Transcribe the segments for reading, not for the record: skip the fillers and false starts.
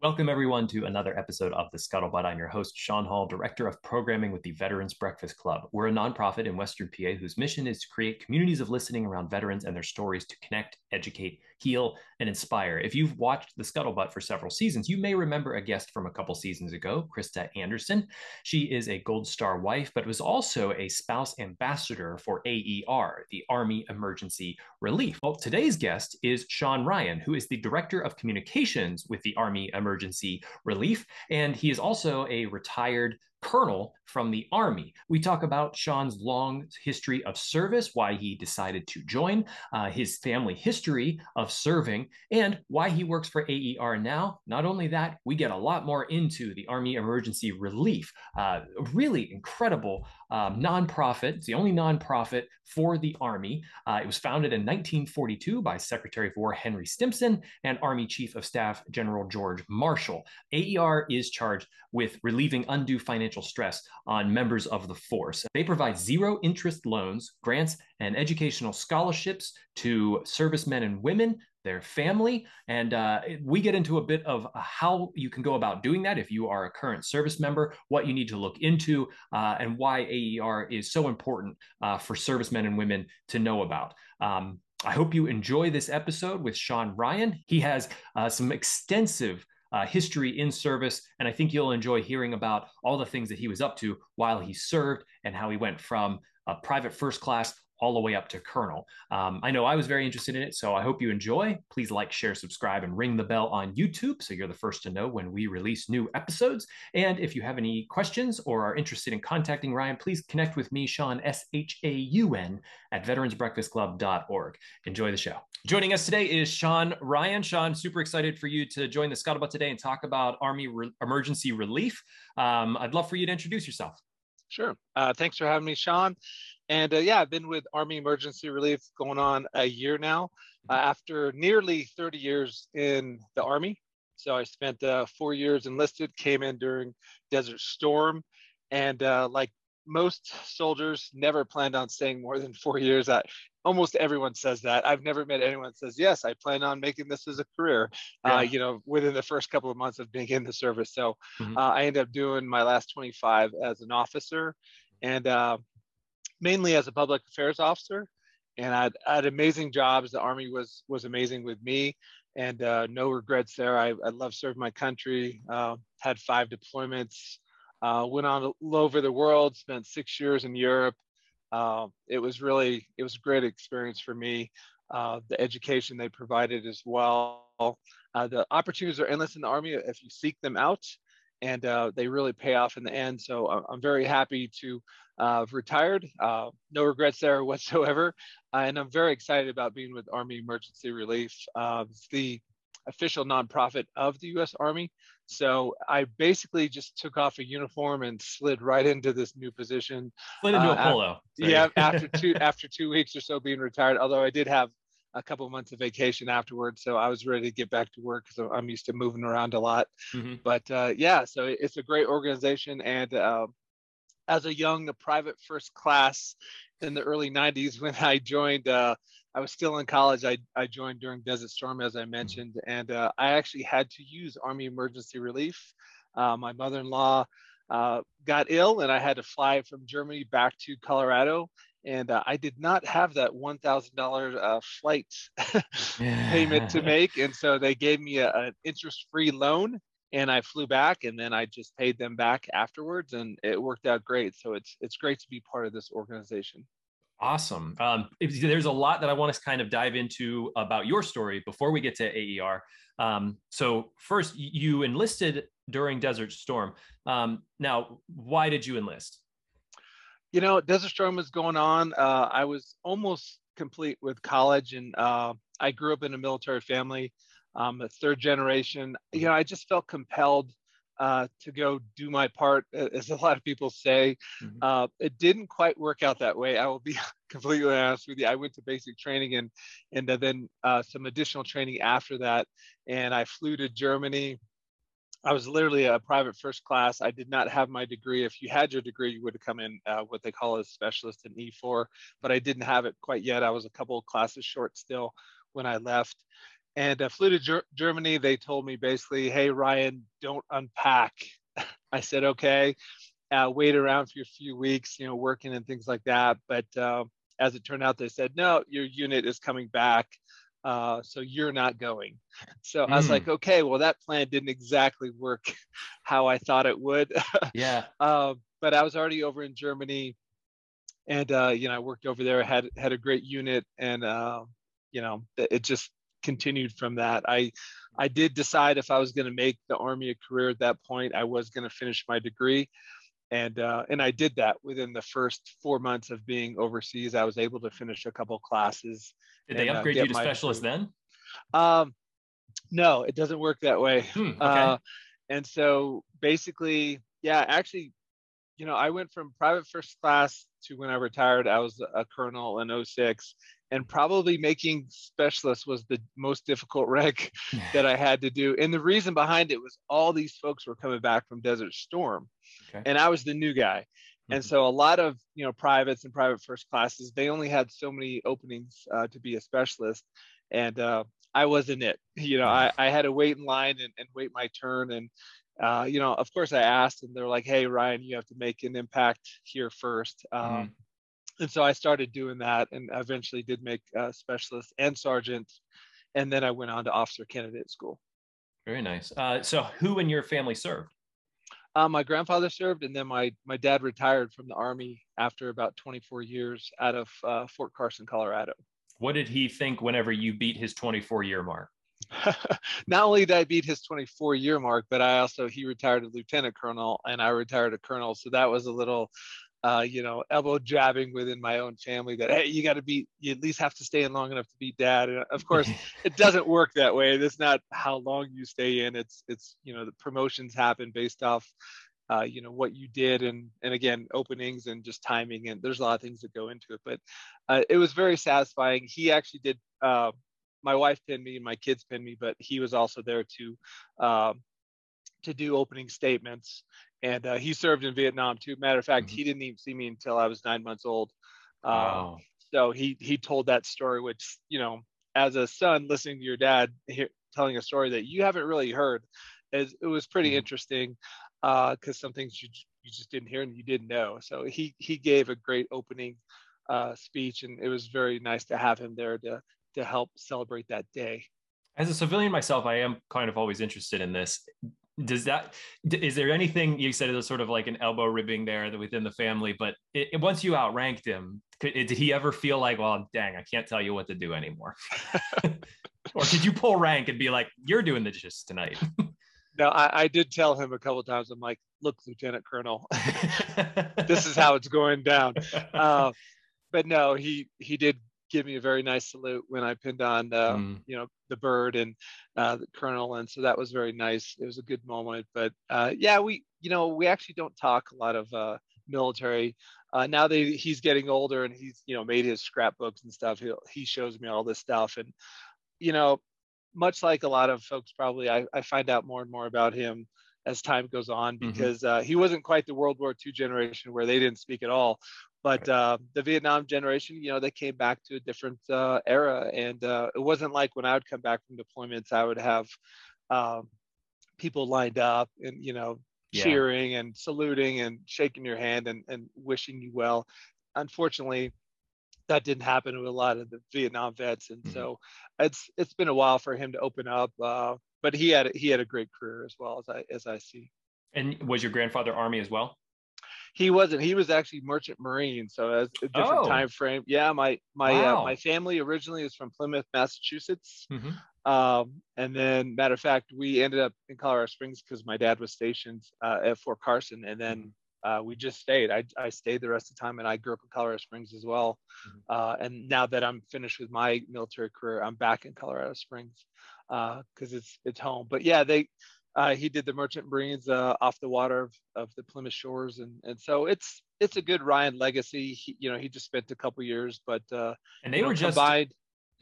Welcome, everyone, to another episode of The Scuttlebutt. I'm your host, Sean Hall, Director of Programming with the Veterans Breakfast Club. We're a nonprofit in Western PA whose mission is to create communities of listening around veterans and their stories to connect, educate, heal, and inspire. If you've watched The Scuttlebutt for several seasons, you may remember a guest from a couple seasons ago, Krista Anderson. She is a Gold Star wife, but was also a spouse ambassador for AER, the Army Emergency Relief. Well, today's guest is Sean Ryan, who is the Director of Communications with the Army Emergency Relief, and he is also a retired colonel from the Army. We talk about Sean's long history of service, why he decided to join, his family history of serving, and why he works for AER now. Not only that, we get a lot more into the Army Emergency Relief, really incredible nonprofit. It's the only nonprofit for the Army. It was founded in 1942 by Secretary of War Henry Stimson and Army Chief of Staff General George Marshall. AER is charged with relieving undue financial stress on members of the force. They provide zero interest loans, grants, and educational scholarships to servicemen and women, their family. And we get into a bit of how you can go about doing that if you are a current service member, what you need to look into, and why AER is so important for servicemen and women to know about. I hope you enjoy this episode with Sean Ryan. He has some extensive history in service, and I think you'll enjoy hearing about all the things that he was up to while he served and how he went from a private first class all the way up to colonel. I know I was very interested in it, so I hope you enjoy. Please like, share, subscribe, and ring the bell on YouTube so you're the first to know when we release new episodes. And if you have any questions or are interested in contacting Ryan, please connect with me, Sean, S-H-A-U-N, at veteransbreakfastclub.org. Enjoy the show. Joining us today is Sean Ryan. Sean, super excited for you to join the Scuttlebutt today and talk about Army Emergency Relief. I'd love for you to introduce yourself. Sure. Thanks for having me, Sean. And yeah, I've been with Army Emergency Relief going on a year now, after nearly 30 years in the Army. So I spent 4 years enlisted, came in during Desert Storm, and like most soldiers, never planned on staying more than 4 years. Almost everyone says that. I've never met anyone that says, yes, I plan on making this as a career, you know, within the first couple of months of being in the service. So I ended up doing my last 25 as an officer, and mainly as a public affairs officer, and I had amazing jobs. The Army was amazing with me, and no regrets there. I love serving my country, had 5 deployments, went on all over the world, spent 6 years in Europe. It was a great experience for me. The education they provided as well. The opportunities are endless in the Army if you seek them out, and they really pay off in the end. So I'm very happy to have retired. No regrets there whatsoever. And I'm very excited about being with Army Emergency Relief. It's the official nonprofit of the U.S. Army. So I basically just took off a uniform and slid right into this new position. Slid into a polo. Yeah, after two weeks or so being retired, although I did have a couple of months of vacation afterwards. So I was ready to get back to work because I'm used to moving around a lot. But yeah, so it's a great organization. And as a young private first class in the early 90s, when I joined, I was still in college. I joined during Desert Storm, as I mentioned, and I actually had to use Army Emergency Relief. My mother-in-law got ill, and I had to fly from Germany back to Colorado. And I did not have that $1,000 flight payment to make. And so they gave me an interest-free loan, and I flew back, and then I just paid them back afterwards, and it worked out great. So it's great to be part of this organization. Awesome. There's a lot that I want to kind of dive into about your story before we get to AER. So first, you enlisted during Desert Storm. Now, why did you enlist? You know, Desert Storm was going on. I was almost complete with college, and I grew up in a military family, a third generation. You know, I just felt compelled to go do my part, as a lot of people say. It didn't quite work out that way. I will be completely honest with you. I went to basic training and then some additional training after that. And I flew to Germany. I was literally a private first class. I did not have my degree. If you had your degree, you would have come in what they call a specialist in E4, but I didn't have it quite yet. I was a couple of classes short still when I left. And I flew to Germany. They told me basically, hey, Ryan, don't unpack. I said, okay, wait around for a few weeks, you know, working and things like that. But as it turned out, they said, no, your unit is coming back. So you're not going. So I was like, okay, well, that plan didn't exactly work how I thought it would. Yeah. But I was already over in Germany. And, you know, I worked over there, had a great unit. And, you know, it just continued from that. I did decide if I was going to make the Army a career at that point, I was going to finish my degree. And I did that within the first 4 months of being overseas. I was able to finish a couple of classes. Did they upgrade you to specialist then? No, it doesn't work that way. Okay. And so basically, yeah, actually, you know, I went from private first class to when I retired, I was a colonel in 06. And probably making specialist was the most difficult rank that I had to do. And the reason behind it was all these folks were coming back from Desert Storm. Okay. And I was the new guy. And so a lot of, you know, privates and private first classes, they only had so many openings to be a specialist. And I wasn't it. You know, I had to wait in line and wait my turn. And, you know, of course I asked and they're like, hey, Ryan, you have to make an impact here first. And so I started doing that and eventually did make specialist and sergeant. And then I went on to officer candidate school. Very nice. So who in your family served? My grandfather served, and then my dad retired from the Army after about 24 years out of Fort Carson, Colorado. What did he think whenever you beat his 24-year mark? Not only did I beat his 24-year mark, but he retired a lieutenant colonel and I retired a colonel. So that was a little... you know, elbow jabbing within my own family that, hey, you at least have to stay in long enough to beat dad. And of course, it doesn't work that way. That's not how long you stay in. It's you know, the promotions happen based off, you know, what you did. And again, openings and just timing. And there's a lot of things that go into it. But it was very satisfying. He actually did, my wife pinned me and my kids pinned me, but he was also there to do opening statements. And he served in Vietnam too. Matter of fact, he didn't even see me until I was 9 months old. Wow. So he told that story, which, you know, as a son listening to your dad telling a story that you haven't really heard, it was pretty interesting because some things you just didn't hear and you didn't know. So he gave a great opening speech, and it was very nice to have him there to help celebrate that day. As a civilian myself, I am kind of always interested in this. Is there anything you said it was sort of like an elbow ribbing there within the family, but once you outranked him, did he ever feel like, well, dang, I can't tell you what to do anymore? Or did you pull rank and be like, you're doing the dishes tonight? No, I did tell him a couple of times. I'm like, look, Lieutenant Colonel, this is how it's going down. But no, he did give me a very nice salute when I pinned on, you know, the bird and the colonel. And so that was very nice. It was a good moment. But yeah, we actually don't talk a lot of military. Now that he's getting older and he's, you know, made his scrapbooks and stuff, he shows me all this stuff. And, you know, much like a lot of folks probably, I find out more and more about him as time goes on, because he wasn't quite the World War II generation where they didn't speak at all. But the Vietnam generation, you know, they came back to a different era. And it wasn't like when I would come back from deployments, I would have people lined up and, you know, cheering and saluting and shaking your hand and wishing you well. Unfortunately, that didn't happen with a lot of the Vietnam vets. And so it's been a while for him to open up. But he had a great career as well, as I see. And was your grandfather Army as well? He wasn't. He was actually merchant marine, so that's a different time frame. Yeah, my family originally is from Plymouth, Massachusetts, and then matter of fact, we ended up in Colorado Springs because my dad was stationed at Fort Carson, and then we just stayed. I stayed the rest of the time, and I grew up in Colorado Springs as well. And now that I'm finished with my military career, I'm back in Colorado Springs because it's home. But yeah, he did the merchant marines off the water of the Plymouth Shores, and so it's a good Ryan legacy. He just spent a couple years, but and they were just combined.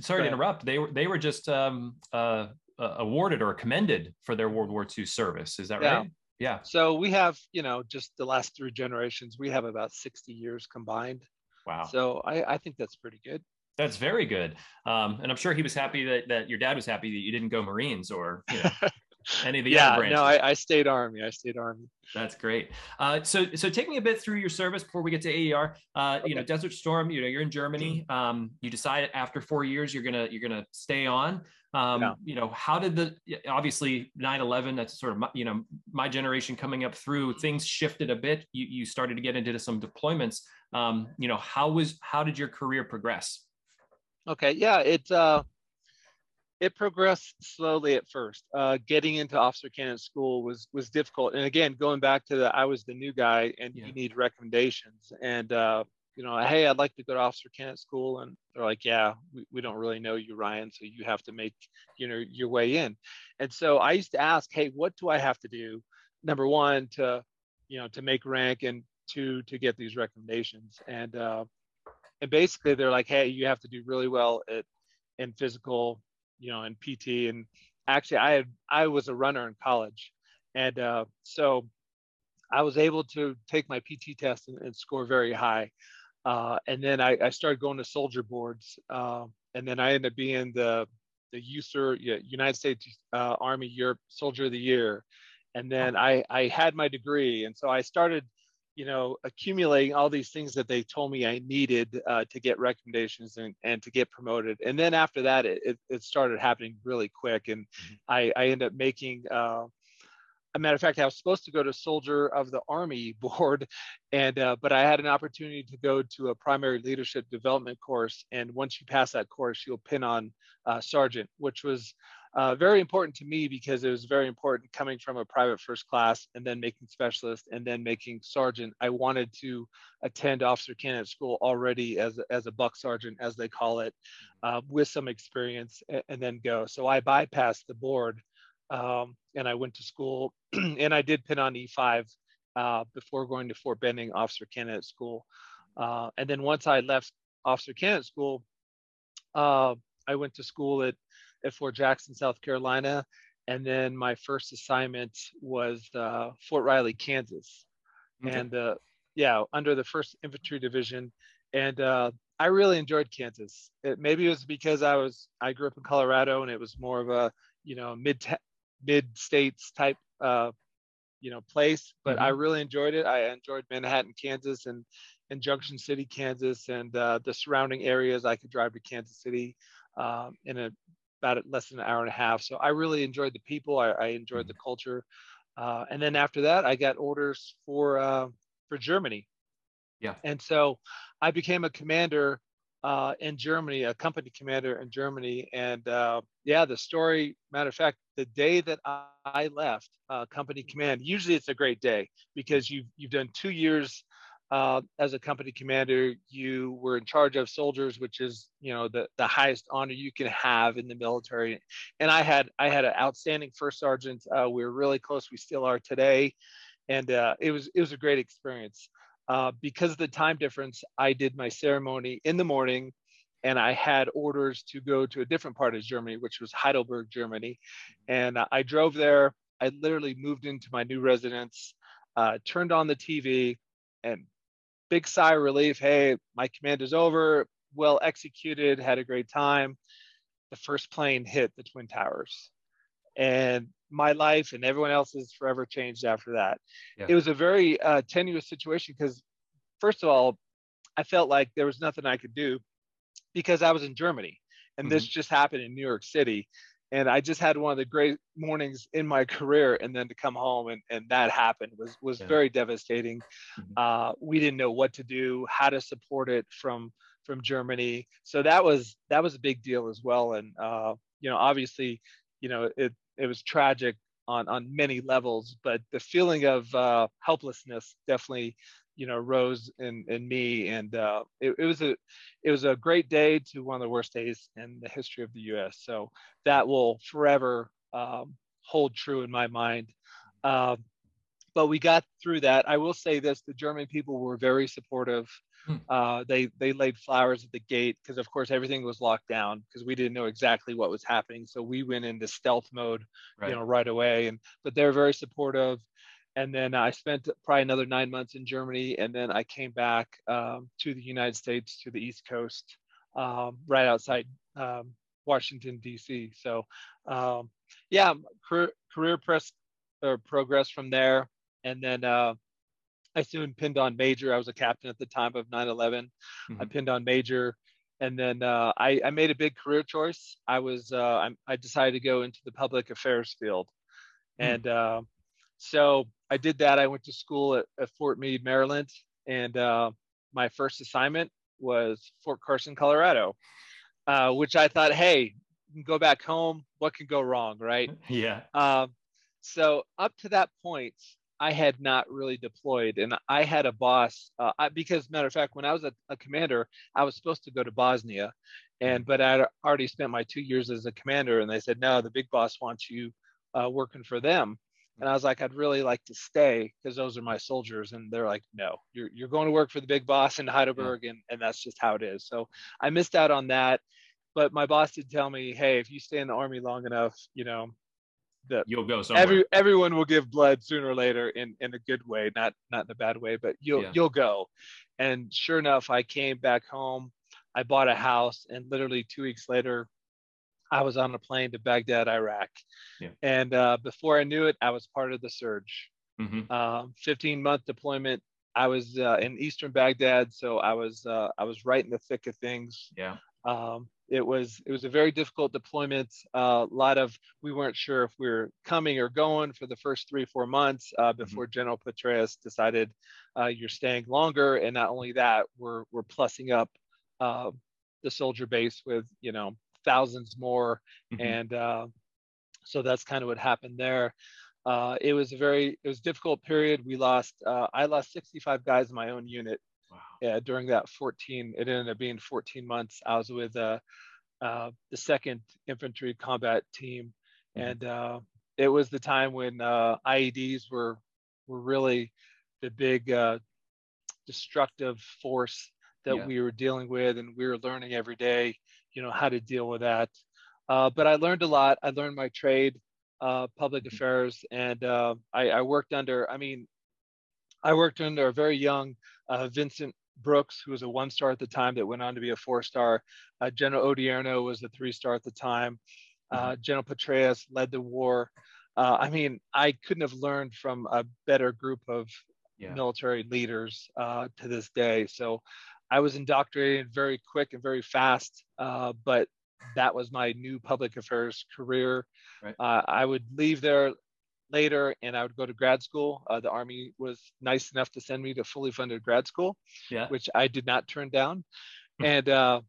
Sorry to interrupt. They were just awarded or commended for their World War II service. Is that right? Yeah. So we have, you know, just the last three generations, we have about 60 years combined. Wow. So I think that's pretty good. That's very good. And I'm sure he was happy that your dad was happy that you didn't go Marines or, you know, any of the other branches. Yeah, no, I stayed Army. That's great. So take me a bit through your service before we get to AER. Okay. You know, Desert Storm, you know, you're in Germany. You decide after 4 years you're gonna stay on. You know, how did obviously 9/11, that's sort of my, you know, my generation coming up through, things shifted a bit. You started to get into some deployments. You know, how did your career progress? Okay. Yeah. It progressed slowly at first. Getting into officer candidate school was difficult. And again, going back to I was the new guy and you need recommendations and, you know, hey, I'd like to go to officer candidate school. And they're like, yeah, we don't really know you, Ryan. So you have to make, you know, your way in. And so I used to ask, hey, what do I have to do? Number one, to, you know, to make rank, and two, to get these recommendations. And basically they're like, hey, you have to do really well in physical, you know, and PT. And actually I was a runner in college. And so I was able to take my PT test and score very high. And then I started going to soldier boards. And then I ended up being the USER, United States Army Europe Soldier of the Year. And then I had my degree. And so I started, you know, accumulating all these things that they told me I needed to get recommendations and to get promoted. And then after that, it started happening really quick. And I ended up making, a matter of fact, I was supposed to go to Soldier of the Army board, and but I had an opportunity to go to a primary leadership development course. And once you pass that course, you'll pin on sergeant, which was very important to me because it was very important coming from a private first class and then making specialist and then making sergeant. I wanted to attend officer candidate school already as a buck sergeant, as they call it, with some experience and then go. So I bypassed the board and I went to school and I did pin on E5 before going to Fort Benning officer candidate school. And then once I left officer candidate school, I went to school at Fort Jackson, South Carolina. And then my first assignment was Fort Riley, Kansas. Okay. And under the 1st Infantry Division. And I really enjoyed Kansas. Maybe it was because I grew up in Colorado and it was more of a, you know, mid-states type, you know, place, but I really enjoyed it. I enjoyed Manhattan, Kansas and Junction City, Kansas, and the surrounding areas. I could drive to Kansas City in about less than an hour and a half. So I really enjoyed the people. I enjoyed the culture. And then after that, I got orders for Germany. Yeah. And so I became a commander in Germany, a company commander in Germany. And the story, matter of fact, the day that I left company command, usually it's a great day because you've done 2 years as a company commander. You were in charge of soldiers, which is, you know, the highest honor you can have in the military. And I had an outstanding first sergeant. We were really close. We still are today. And it was a great experience. Because of the time difference, I did my ceremony in the morning and I had orders to go to a different part of Germany, which was Heidelberg, Germany. And I drove there. I literally moved into my new residence, turned on the TV, and big sigh of relief. Hey, my command is over. Well executed. Had a great time. The first plane hit the Twin Towers. And my life and everyone else's forever changed after that. Yeah. It was a very tenuous situation because, first of all, I felt like there was nothing I could do because I was in Germany. And this just happened in New York City. And I just had one of the great mornings in my career. And then to come home and that happened was very devastating. We didn't know what to do, how to support it from Germany. So that was a big deal as well. And, you know, obviously, you know, it was tragic on many levels, but the feeling of helplessness definitely, you know, rose in me. And it was a great day to one of the worst days in the history of the U.S. So that will forever hold true in my mind. But we got through that. I will say this, the German people were very supportive. They laid flowers at the gate because, of course, everything was locked down because we didn't know exactly what was happening. So we went into stealth mode, you know, right away. But they're very supportive. And then I spent probably another 9 months in Germany. And then I came back to the United States, to the East Coast, right outside Washington, D.C. So yeah, career progress from there. And then I soon pinned on major. I was a captain at the time of 9/11. Mm-hmm. I pinned on major. And then I made a big career choice. I decided to go into the public affairs field. Mm-hmm. And so I did that. I went to school at Fort Meade, Maryland. And my first assignment was Fort Carson, Colorado, which I thought, hey, you can go back home. What can go wrong, right? Yeah. So up to that point, I had not really deployed, and I had a boss because matter of fact, when I was a commander, I was supposed to go to Bosnia, but I had already spent my 2 years as a commander, and they said, no, the big boss wants you working for them. And I was like, I'd really like to stay because those are my soldiers. And they're like, no, you're going to work for the big boss in Heidelberg. Yeah. And that's just how it is. So I missed out on that. But my boss did tell me, hey, if you stay in the Army long enough, you know, you'll go somewhere. Everyone will give blood sooner or later in a good way, not in a bad way, but you'll go. And sure enough, I came back home. I bought a house, and literally 2 weeks later, I was on a plane to Baghdad, Iraq. Yeah. And before I knew it, I was part of the surge. 15-month deployment. I was in eastern Baghdad, so I was right in the thick of things. Yeah. It was a very difficult deployment. A lot of, we weren't sure if we were coming or going for the first 3-4 months before General Petraeus decided you're staying longer. And not only that, we're plussing up the soldier base with, you know, thousands more. And so that's kind of what happened there. It was a difficult period. I lost 65 guys in my own unit. Wow. Yeah, during that 14, it ended up being 14 months. I was with the 2nd Infantry Combat Team, and it was the time when IEDs were really the big destructive force that we were dealing with, and we were learning every day, you know, how to deal with that. But I learned a lot. I learned my trade, public affairs, and I worked under a very young Vincent Brooks, who was a 1-star at the time that went on to be a 4-star. General Odierno was a 3-star at the time. General Petraeus led the war. I couldn't have learned from a better group of military leaders to this day. So I was indoctrinated very quick and very fast, but that was my new public affairs career. Right. I would leave there later, and I would go to grad school. The Army was nice enough to send me to fully funded grad school, which I did not turn down. And that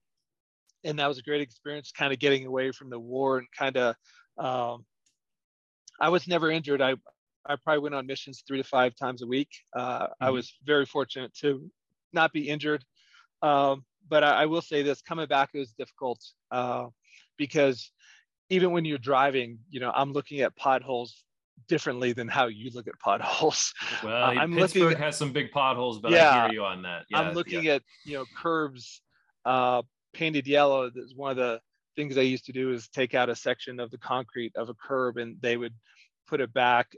was a great experience, kind of getting away from the war, and kind of, I was never injured. I probably went on missions 3 to 5 times a week. I was very fortunate to not be injured. But I will say this, coming back, it was difficult because even when you're driving, you know, I'm looking at potholes differently than how you look at potholes. Well, Pittsburgh has some big potholes, but I hear you on that. Yeah, I'm looking at, you know, curves painted yellow. That's one of the things I used to do, is take out a section of the concrete of a curb, and they would put it back,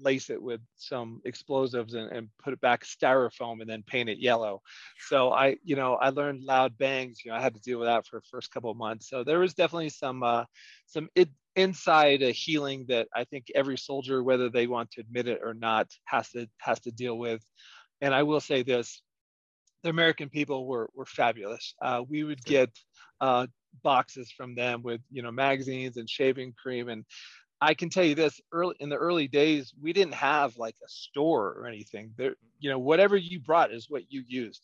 lace it with some explosives, and put it back styrofoam, and then paint it yellow. So I learned loud bangs. You know, I had to deal with that for the first couple of months. So there was definitely some inside a healing that I think every soldier, whether they want to admit it or not, has to deal with. And I will say this, the American people were fabulous. We would get boxes from them with, you know, magazines and shaving cream. And I can tell you this, in the early days, we didn't have like a store or anything. There, you know, whatever you brought is what you used.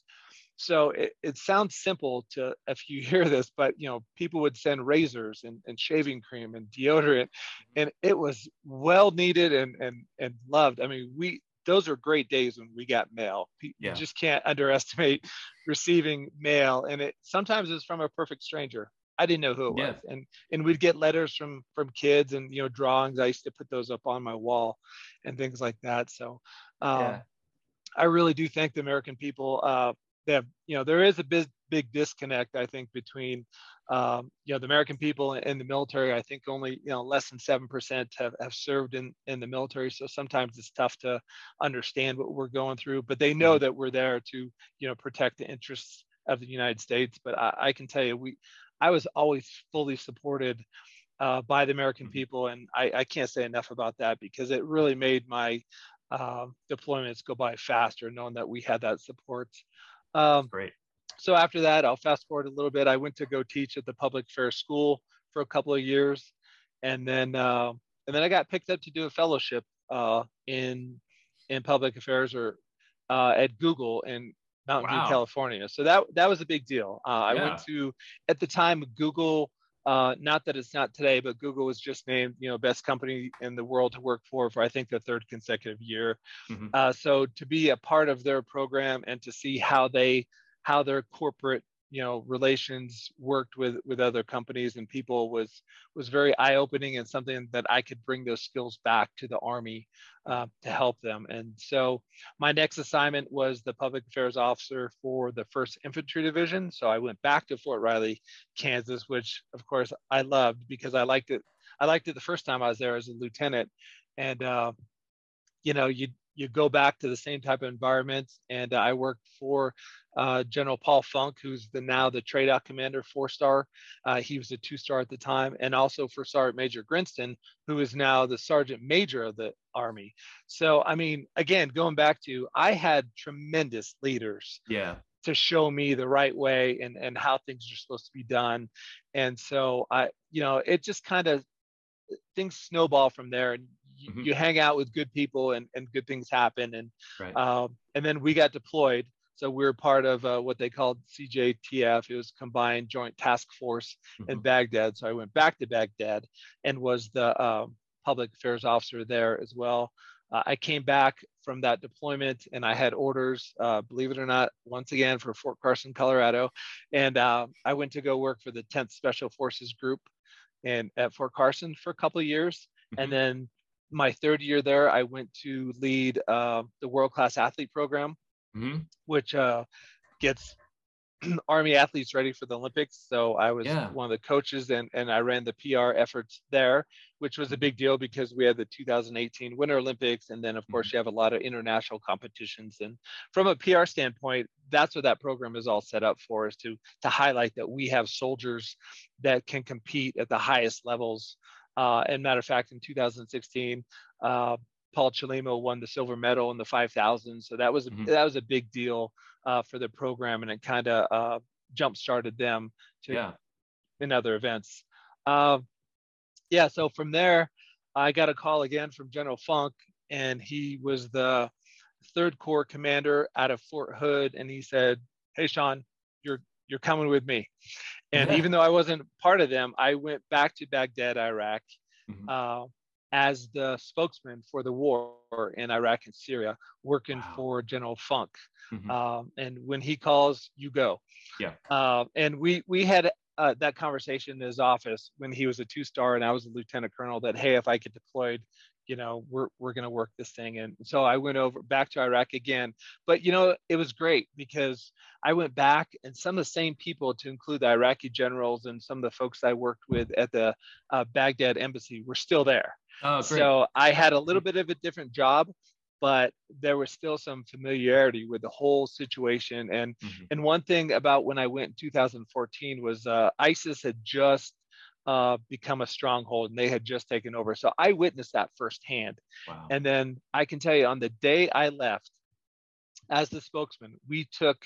So it sounds simple to, if you hear this, but, you know, people would send razors and shaving cream and deodorant, and it was well needed and loved. I mean, those are great days when we got mail. You just can't underestimate receiving mail. And sometimes it's from a perfect stranger. I didn't know who it was. And we'd get letters from kids, and, you know, drawings. I used to put those up on my wall and things like that. So I really do thank the American people. That, you know, there is a big disconnect, I think, between, you know, the American people and the military. I think only, you know, less than 7% have served in the military. So sometimes it's tough to understand what we're going through, but they know that we're there to, you know, protect the interests of the United States. But I can tell you, I was always fully supported by the American people. And I can't say enough about that, because it really made my deployments go by faster, knowing that we had that support. Great. So after that, I'll fast forward a little bit. I went to go teach at the public fair school for a couple of years. And then I got picked up to do a fellowship in public affairs, or at Google in Mountain View, California. So that was a big deal. I went to, at the time, Google, not that it's not today, but Google was just named, best company in the world to work for I think the third consecutive year. Mm-hmm. So to be a part of their program and to see how their corporate, relations worked with other companies and people was very eye-opening, and something that I could bring those skills back to the Army to help them. And so my next assignment was the public affairs officer for the 1st Infantry Division. So I went back to Fort Riley, Kansas, which of course I loved, because I liked it. I liked it the first time I was there as a lieutenant, and you go back to the same type of environment. And I worked for General Paul Funk, who's now the tradeout commander, 4-star. He was a 2-star at the time. And also for Sergeant Major Grinston, who is now the Sergeant Major of the Army. So, I mean, again, going back to, I had tremendous leaders to show me the right way and how things are supposed to be done. And so it just kind of, things snowball from there. And you hang out with good people and good things happen. And right. And then we got deployed. So we were part of what they called CJTF. It was Combined Joint Task Force in Baghdad. So I went back to Baghdad and was the public affairs officer there as well. I came back from that deployment, and I had orders, believe it or not, once again for Fort Carson, Colorado. And I went to go work for the 10th Special Forces Group at Fort Carson for a couple of years. Mm-hmm. And then my third year there, I went to lead the world-class athlete program, which gets Army athletes ready for the Olympics. So I was one of the coaches, and I ran the PR efforts there, which was a big deal because we had the 2018 Winter Olympics. And then, of course, you have a lot of international competitions. And from a PR standpoint, that's what that program is all set up for, is to highlight that we have soldiers that can compete at the highest levels. And matter of fact, in 2016, Paul Chalimo won the silver medal in the 5,000. So that was a big deal for the program, and it kind of jump-started them to in other events. So from there, I got a call again from General Funk, and he was the 3rd Corps commander out of Fort Hood, and he said, "Hey, Sean, you're coming with me." And even though I wasn't part of them, I went back to Baghdad, Iraq, as the spokesman for the war in Iraq and Syria, working for General Funk. And when he calls, you go. And we had that conversation in his office when he was a 2-star and I was a lieutenant colonel, that, hey, if I get deployed, we're going to work this thing. And so I went over back to Iraq again, but it was great because I went back, and some of the same people, to include the Iraqi generals and some of the folks I worked with at the Baghdad embassy, were still there. Oh, great. So I had a little bit of a different job, but there was still some familiarity with the whole situation. And and one thing about when I went in 2014 was ISIS had just become a stronghold, and they had just taken over. So I witnessed that firsthand. Wow. And then I can tell you, on the day I left as the spokesman, we took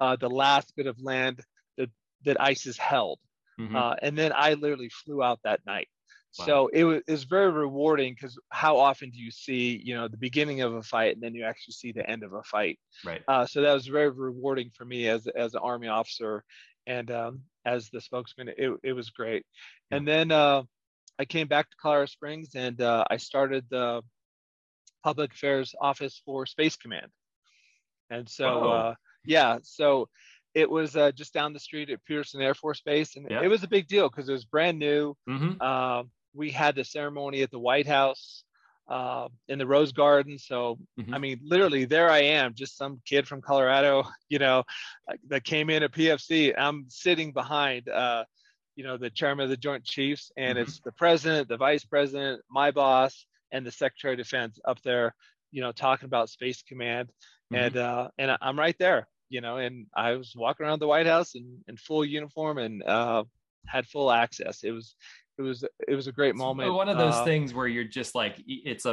the last bit of land that ISIS held. And then I literally flew out that night. Wow. So it was very rewarding, because how often do you see, the beginning of a fight and then you actually see the end of a fight. Right. So that was very rewarding for me as an Army officer. And as the spokesman, it was great. And then I came back to Colorado Springs, and I started the public affairs office for Space Command. And so, so it was just down the street at Peterson Air Force Base. And it was a big deal because it was brand new. We had the ceremony at the White House in the Rose Garden. So, I mean, literally there I am, just some kid from Colorado, that came in at PFC. I'm sitting behind, the chairman of the Joint Chiefs, and it's the president, the vice president, my boss, and the Secretary of Defense up there, talking about Space Command. And I'm right there. you know, and I was walking around the White House in full uniform and had full access. It was a great moment. One of those things where you're just like, it's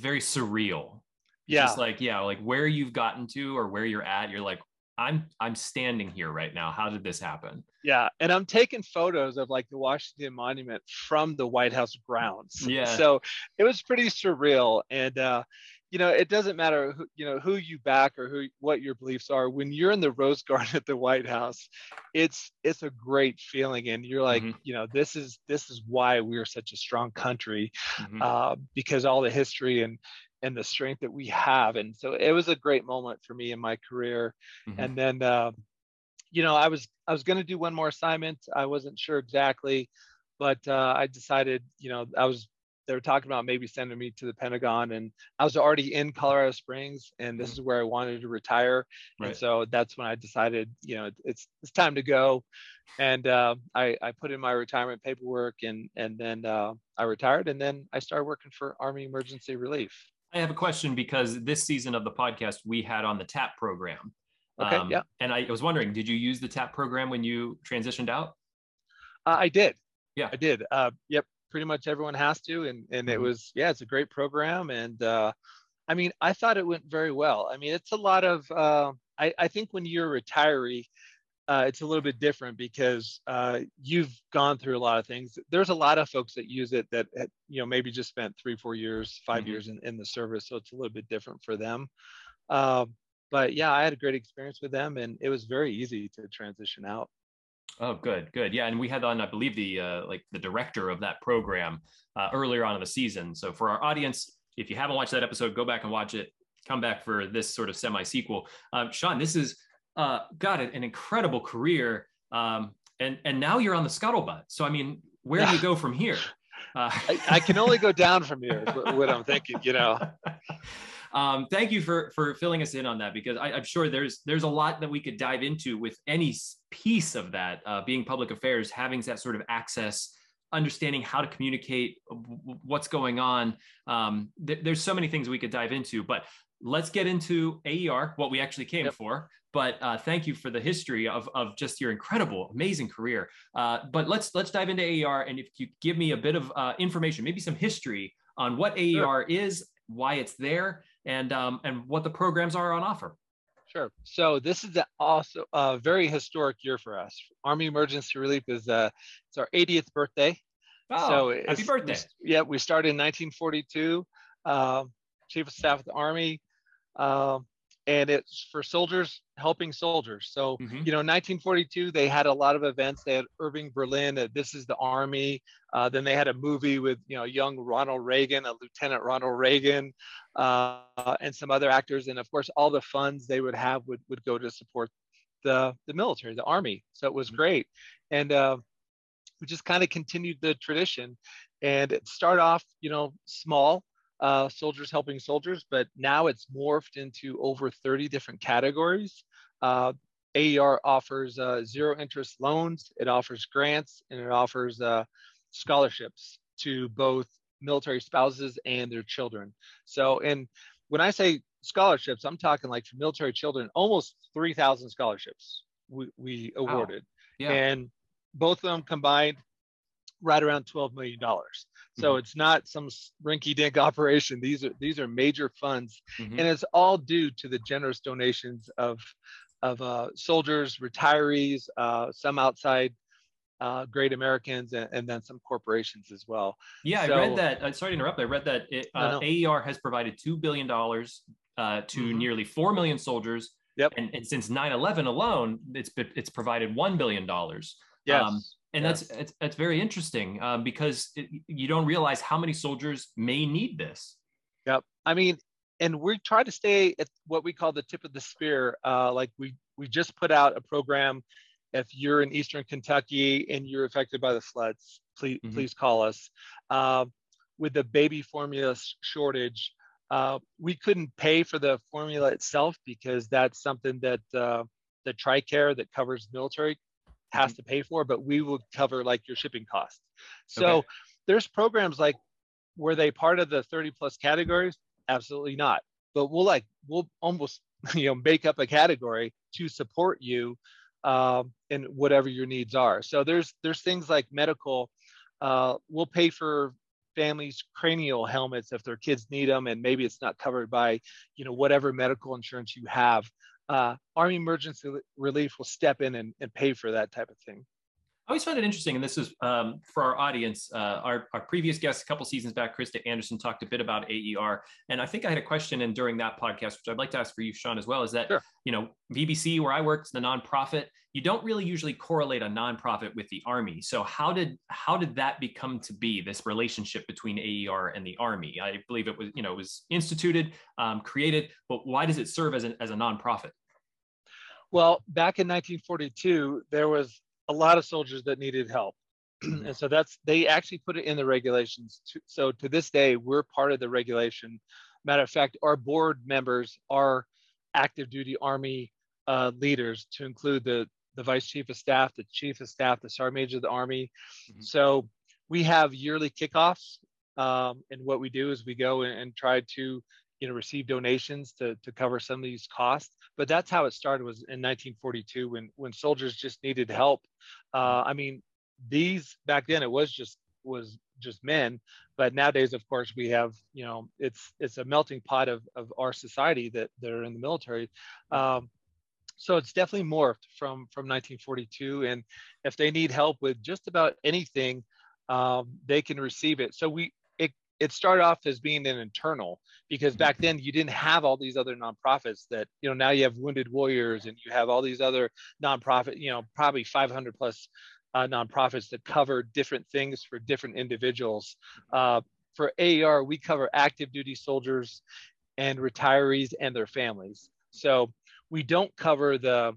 very surreal. It's just like, like where you've gotten to or where you're at, you're like, I'm standing here right now. How did this happen? Yeah. And I'm taking photos of like the Washington Monument from the White House grounds. Yeah. So it was pretty surreal. And, you know, it doesn't matter who, you know, who you back or who, what your beliefs are. When you're in the Rose Garden at the White House, it's a great feeling. And you're like, you know, this is why we're such a strong country, because all the history and the strength that we have. And so it was a great moment for me in my career. And then, you know, I was going to do one more assignment. I wasn't sure exactly, but I decided, you know, they were talking about maybe sending me to the Pentagon, and I was already in Colorado Springs, and this is where I wanted to retire. Right. And so that's when I decided, you know, it's time to go. And I put in my retirement paperwork, and then I retired, and then I started working for Army Emergency Relief. I have a question, because this season of the podcast, we had on the TAP program. Okay, yeah. And I was wondering, did you use the TAP program when you transitioned out? I did. Yeah, I did. Yep. Pretty much everyone has to. And it was, it's a great program. And I mean, I thought it went very well. I mean, it's a lot of, I think when you're a retiree, it's a little bit different because you've gone through a lot of things. There's a lot of folks that use it that, you know, maybe just spent 3, 4 years, 5 years in the service. So it's a little bit different for them. But yeah, I had a great experience with them, and it was very easy to transition out. Oh, good. Yeah. And we had on, I believe, the director of that program earlier on in the season. So for our audience, if you haven't watched that episode, go back and watch it. Come back for this sort of semi-sequel. Sean, this is, an incredible career. And now you're on the scuttlebutt. So, I mean, where do you go from here? I can only go down from here, what I'm thinking, you know. Thank you for filling us in on that, because I'm sure there's a lot that we could dive into with any piece of that, being public affairs, having that sort of access, understanding how to communicate what's going on. There's so many things we could dive into, but let's get into AER, what we actually came for. But thank you for the history of just your incredible, amazing career. But let's dive into AER. And if you give me a bit of information, maybe some history on what AER is, why it's there, and what the programs are on offer. Sure. So this is also a very historic year for us. Army Emergency Relief is it's our 80th birthday. Oh, so happy birthday. We started in 1942, Chief of Staff of the Army, and it's for soldiers helping soldiers. So, you know, 1942, they had a lot of events. They had Irving Berlin, This is the Army. Then they had a movie with, you know, young Ronald Reagan, a Lieutenant Ronald Reagan, and some other actors. And of course, all the funds they would have would go to support the military, the Army. So it was great. And we just kind of continued the tradition. And it started off, you know, small. Soldiers helping soldiers, but now it's morphed into over 30 different categories. AER offers zero interest loans, it offers grants, and it offers scholarships to both military spouses and their children. So, and when I say scholarships, I'm talking like for military children, almost 3,000 scholarships we awarded. Wow. Yeah. And both of them combined, right around $12 million. So it's not some rinky-dink operation. These are major funds, and it's all due to the generous donations of soldiers, retirees, some outside great Americans, and then some corporations as well. Yeah, so, I read that. I'm sorry to interrupt. I read that AER has provided $2 billion to nearly 4 million soldiers. Yep. And since 9/11 alone, it's provided $1 billion. Yes. And that's very interesting because you don't realize how many soldiers may need this. Yep. I mean, and we try to stay at what we call the tip of the spear. Like we just put out a program. If you're in Eastern Kentucky and you're affected by the floods, please call us. With the baby formula shortage, we couldn't pay for the formula itself because that's something that the TRICARE that covers military has to pay for, but we will cover like your shipping costs. So there's programs like, were they part of the 30 plus categories? Absolutely not. But we'll almost, you know, make up a category to support you in whatever your needs are. So there's things like medical. We'll pay for families' cranial helmets if their kids need them, and maybe it's not covered by, you know, whatever medical insurance you have. Army Emergency Relief will step in and pay for that type of thing. I always find it interesting, and this is for our audience, our previous guest a couple seasons back, Krista Anderson, talked a bit about AER. And I think I had a question in during that podcast, which I'd like to ask for you, Sean, as well, is that, sure, you know, VBC, where I worked, the nonprofit, you don't really usually correlate a nonprofit with the Army. So how did that become to be, this relationship between AER and the Army? I believe it was, you know, it was instituted, created, but why does it serve as a nonprofit? Well, back in 1942, there was a lot of soldiers that needed help. And so they actually put it in the regulations. So to this day, we're part of the regulation. Matter of fact, our board members are active duty Army leaders, to include the Vice Chief of Staff, the Chief of Staff, the Sergeant Major of the Army. Mm-hmm. So we have yearly kickoffs. And what we do is we go and try to, you know, receive donations to cover some of these costs. But that's how it started, was in 1942 when soldiers just needed help. I mean, these back then, it was just men, but nowadays, of course, we have, you know, it's a melting pot of our society that are in the military. So it's definitely morphed from 1942. And if they need help with just about anything, they can receive it. So it started off as being an internal, because back then you didn't have all these other nonprofits that, you know, now you have Wounded Warriors and you have all these other nonprofit, you know, probably 500 plus nonprofits that cover different things for different individuals. For AER, we cover active duty soldiers and retirees and their families. So we don't cover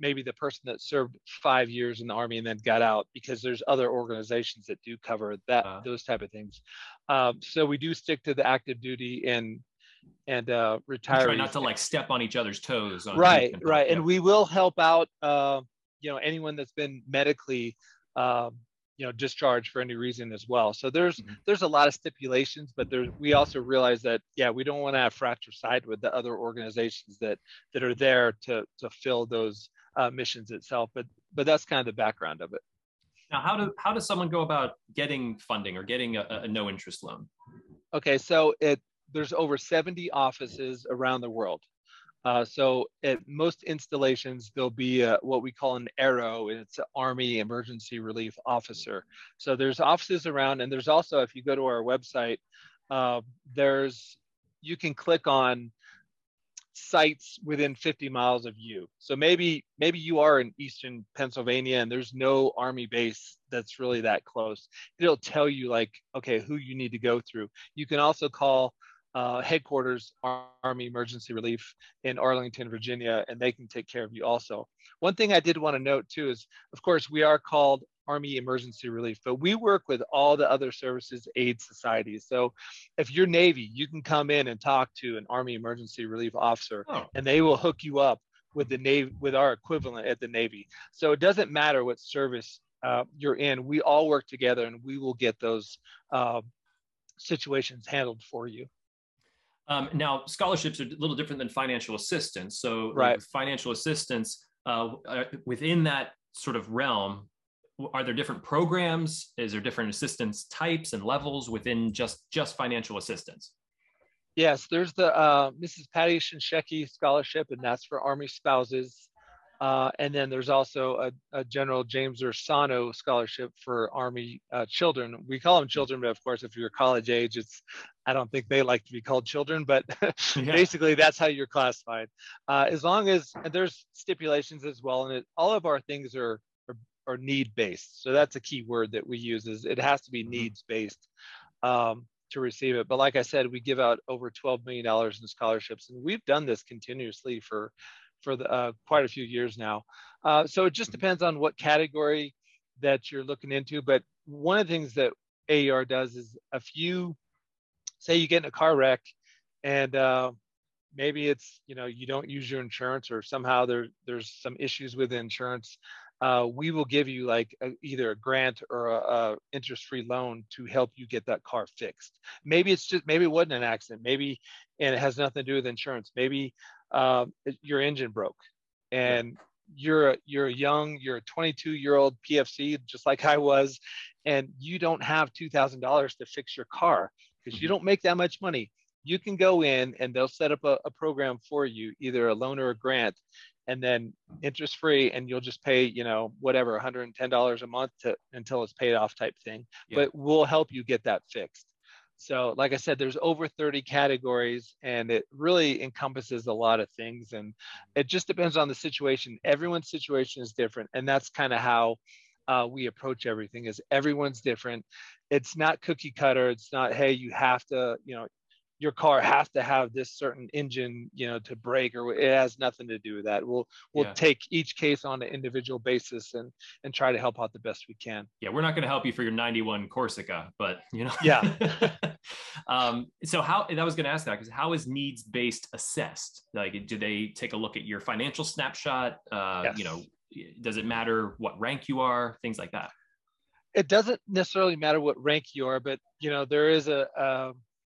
maybe the person that served 5 years in the Army and then got out, because there's other organizations that do cover that, those type of things. So we do stick to the active duty and retirees. Try not to like step on each other's toes. Right. Yeah. And we will help out, you know, anyone that's been medically, you know, discharged for any reason as well. So there's a lot of stipulations, but we also realize that, yeah, we don't want to have fratricide with the other organizations that are there to fill those missions itself. But that's kind of the background of it. Now, how does someone go about getting funding or getting a no interest loan? Okay, so there's over 70 offices around the world. So at most installations, there'll be what we call an ARO, and it's an Army Emergency Relief Officer. So there's offices around, and there's also, if you go to our website, you can click on sites within 50 miles of you. So maybe you are in Eastern Pennsylvania and there's no Army base that's really that close. It'll tell you, like, okay, who you need to go through. You can also call headquarters, Army Emergency Relief in Arlington, Virginia, and they can take care of you also. One thing I did want to note too is, of course, we are called Army Emergency Relief, but we work with all the other services aid societies. So if you're Navy, you can come in and talk to an Army Emergency Relief officer, and they will hook you up with the Navy, with our equivalent at the Navy. So it doesn't matter what service you're in, we all work together and we will get those situations handled for you. Now, scholarships are a little different than financial assistance. So right. Financial assistance, within that sort of realm, are there different programs? Is there different assistance types and levels within just financial assistance? Yes, there's the Mrs. Patty Shinsheki Scholarship, and that's for Army spouses. And then there's also a General James Ursano Scholarship for Army children. We call them children, but of course, if you're college age, I don't think they like to be called children, but basically that's how you're classified. As long as, and there's stipulations as well, and all of our things are need-based. So that's a key word that we use, is it has to be needs-based to receive it. But like I said, we give out over $12 million in scholarships, and we've done this continuously for quite a few years now. So it just depends on what category that you're looking into. But one of the things that AER does is, if you say you get in a car wreck and maybe it's, you know, you don't use your insurance, or somehow there's some issues with insurance, we will give you like either a grant or a interest-free loan to help you get that car fixed. Maybe it wasn't an accident. Maybe, and it has nothing to do with insurance. Maybe your engine broke, and you're a 22-year-old PFC, just like I was, and you don't have $2,000 to fix your car because you don't make that much money. You can go in and they'll set up a program for you, either a loan or a grant, and then interest free, and you'll just pay, you know, whatever, $110 a month until it's paid off type thing. Yeah. But we'll help you get that fixed. So like I said, there's over 30 categories, and it really encompasses a lot of things. And it just depends on the situation. Everyone's situation is different. And that's kind of how we approach everything, is everyone's different. It's not cookie cutter. It's not, hey, you have to, you know, your car has to have this certain engine, you know, to brake, or it has nothing to do with that. We'll take each case on an individual basis and try to help out the best we can. Yeah. We're not going to help you for your 91 Corsica, but you know, yeah. So how, and I was going to ask that, because how is needs-based assessed? Like, do they take a look at your financial snapshot? Yes. You know, does it matter what rank you are? Things like that. It doesn't necessarily matter what rank you are, but you know, there is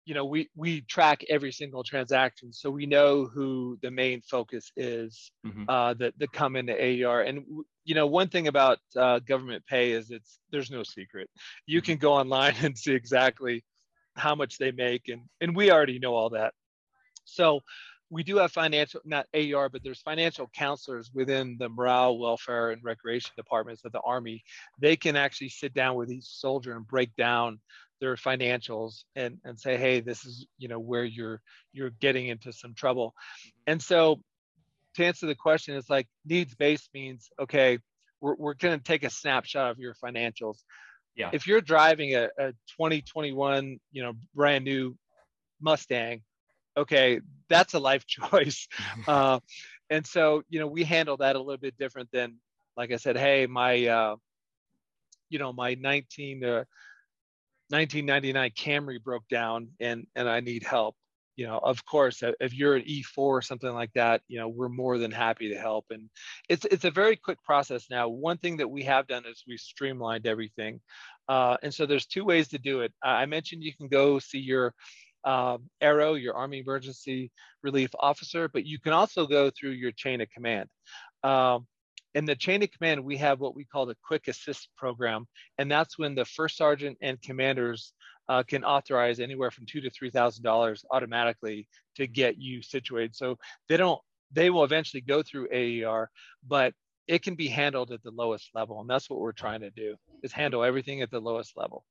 you know, we track every single transaction, so we know who the main focus is that come into AER. And you know, one thing about government pay is there's no secret. You can go online and see exactly how much they make, and we already know all that. So we do have not AER, but there's financial counselors within the morale, welfare, and recreation departments of the Army. They can actually sit down with each soldier and break down their financials and say, hey, this is, you know, where you're getting into some trouble. And so to answer the question, it's like needs-based means, okay, we're going to take a snapshot of your financials. Yeah. If you're driving a 2021, you know, brand new Mustang, okay, that's a life choice. And so, you know, we handle that a little bit different than, like I said, hey, my, you know, my 1999 Camry broke down and I need help. You know, of course, if you're an E4 or something like that, you know, we're more than happy to help. And it's a very quick process now. One thing that we have done is we streamlined everything. And so there's two ways to do it. I mentioned you can go see your ARO, your Army Emergency Relief Officer, but you can also go through your chain of command. In the chain of command, we have what we call the quick assist program. And that's when the first sergeant and commanders can authorize anywhere from $2,000 to $3,000 automatically to get you situated. So they will eventually go through AER, but it can be handled at the lowest level. And that's what we're trying to do, is handle everything at the lowest level.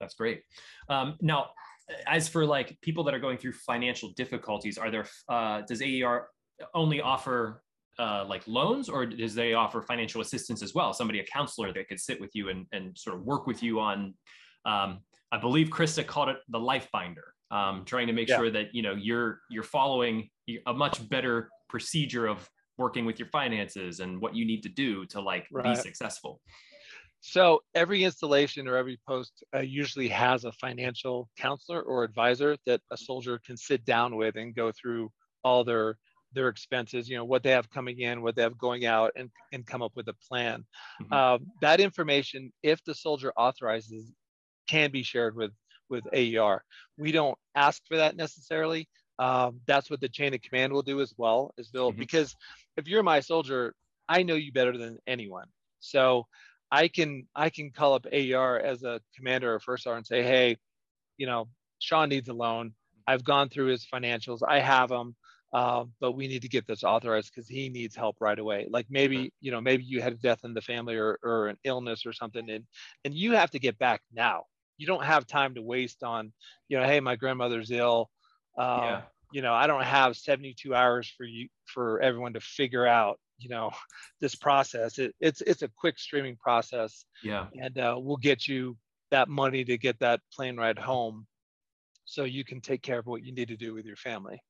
That's great. Now, as for like people that are going through financial difficulties, are there, does AER only offer like loans, or does they offer financial assistance as well? Somebody, a counselor that could sit with you and sort of work with you on, I believe Krista called it the life binder, trying to make sure that, you know, you're following a much better procedure of working with your finances and what you need to do to like be successful. So every installation or every post usually has a financial counselor or advisor that a soldier can sit down with and go through all their expenses, you know, what they have coming in, what they have going out, and come up with a plan. That information, if the soldier authorizes, can be shared with AER. We don't ask for that necessarily. That's what the chain of command will do as well, as they'll, because if you're my soldier, I know you better than anyone. So I can call up AER as a commander or first sergeant and say, hey, you know, Sean needs a loan. I've gone through his financials. I have them. But we need to get this authorized because he needs help right away. Like maybe, you know, maybe you had a death in the family or an illness or something, and you have to get back now. You don't have time to waste on, you know, hey, my grandmother's ill. You know, I don't have 72 hours for everyone to figure out, you know, this process. It's a quick streaming process. Yeah. And we'll get you that money to get that plane ride home so you can take care of what you need to do with your family.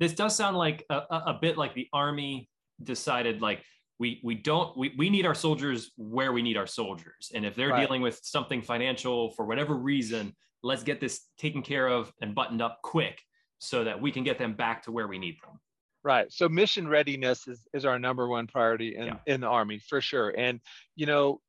This does sound like a bit like the Army decided, like, we need our soldiers where we need our soldiers. And if they're dealing with something financial for whatever reason, let's get this taken care of and buttoned up quick so that we can get them back to where we need them. Right. So mission readiness is our number one priority in the Army, for sure. And, you know,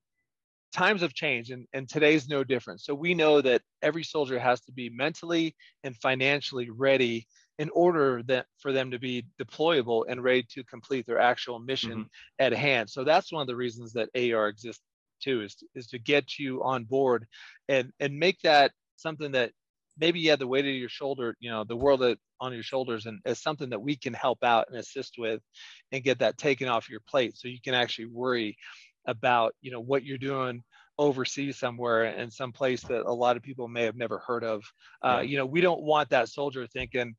times have changed, and today's no different. So we know that every soldier has to be mentally and financially ready in order that for them to be deployable and ready to complete their actual mission at hand. So that's one of the reasons that AR exists too, is to get you on board and make that something that maybe you have the weight of your shoulder, you know, the world on your shoulders, and as something that we can help out and assist with and get that taken off your plate. So you can actually worry about, you know, what you're doing overseas somewhere in some place that a lot of people may have never heard of. You know, we don't want that soldier thinking,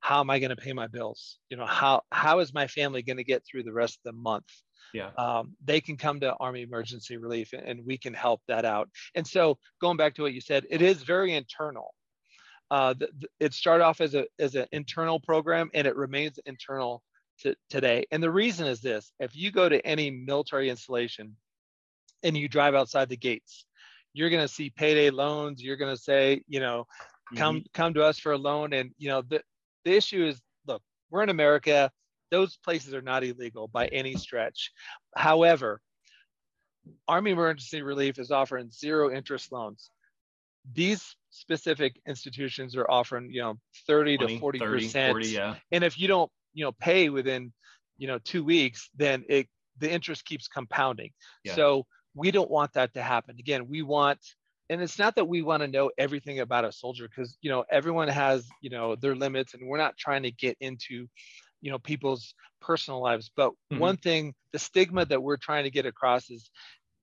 how am I going to pay my bills? You know, how is my family going to get through the rest of the month? Yeah. They can come to Army Emergency Relief and we can help that out. And so going back to what you said, it is very internal. It started off as an internal program, and it remains internal today. And the reason is this: if you go to any military installation and you drive outside the gates, you're going to see payday loans. You're going to say, you know, come to us for a loan. And, you know, the issue is, look, we're in America. Those places are not illegal by any stretch. However, Army Emergency Relief is offering zero interest loans. These specific institutions are offering, you know, 30 to 40%. Yeah. And if you don't, you know, pay within, you know, 2 weeks, then the interest keeps compounding. Yeah. So we don't want that to happen. Again, we want, and it's not that we want to know everything about a soldier, because, you know, everyone has, you know, their limits, and we're not trying to get into, you know, people's personal lives. But one thing, the stigma that we're trying to get across is,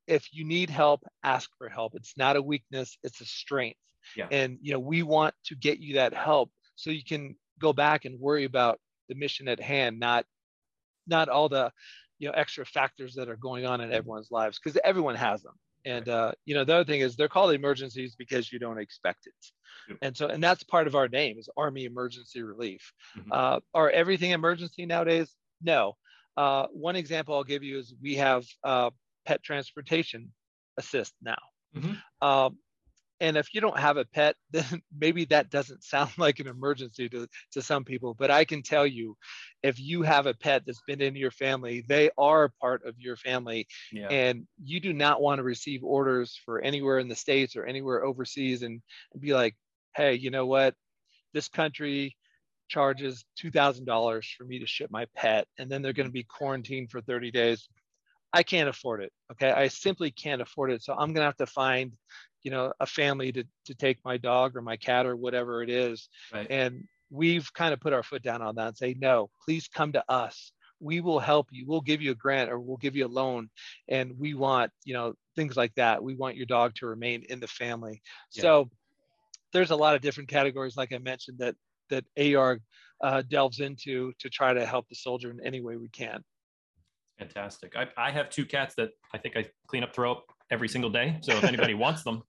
if you need help, ask for help. It's not a weakness, it's a strength. Yeah. And, you know, we want to get you that help so you can go back and worry about the mission at hand, not all the, you know, extra factors that are going on in everyone's lives, because everyone has them. And, you know, the other thing is, they're called emergencies because you don't expect it. Yep. And that's part of our name, is Army Emergency Relief. Are everything emergency nowadays? No. One example I'll give you is, we have pet transportation assist now. And if you don't have a pet, then maybe that doesn't sound like an emergency to some people. But I can tell you, if you have a pet that's been in your family, they are part of your family. Yeah. And you do not want to receive orders for anywhere in the States or anywhere overseas and be like, hey, you know what? This country charges $2,000 for me to ship my pet, and then they're going to be quarantined for 30 days. I can't afford it. Okay. I simply can't afford it. So I'm going to have to find, you know, a family to take my dog or my cat or whatever it is. Right. And we've kind of put our foot down on that and say, no, please come to us. We will help you. We'll give you a grant, or we'll give you a loan. And we want, you know, things like that. We want your dog to remain in the family. Yeah. So there's a lot of different categories, like I mentioned, that AR delves into to try to help the soldier in any way we can. Fantastic. I have two cats that I think I clean up throw up every single day. So if anybody wants them,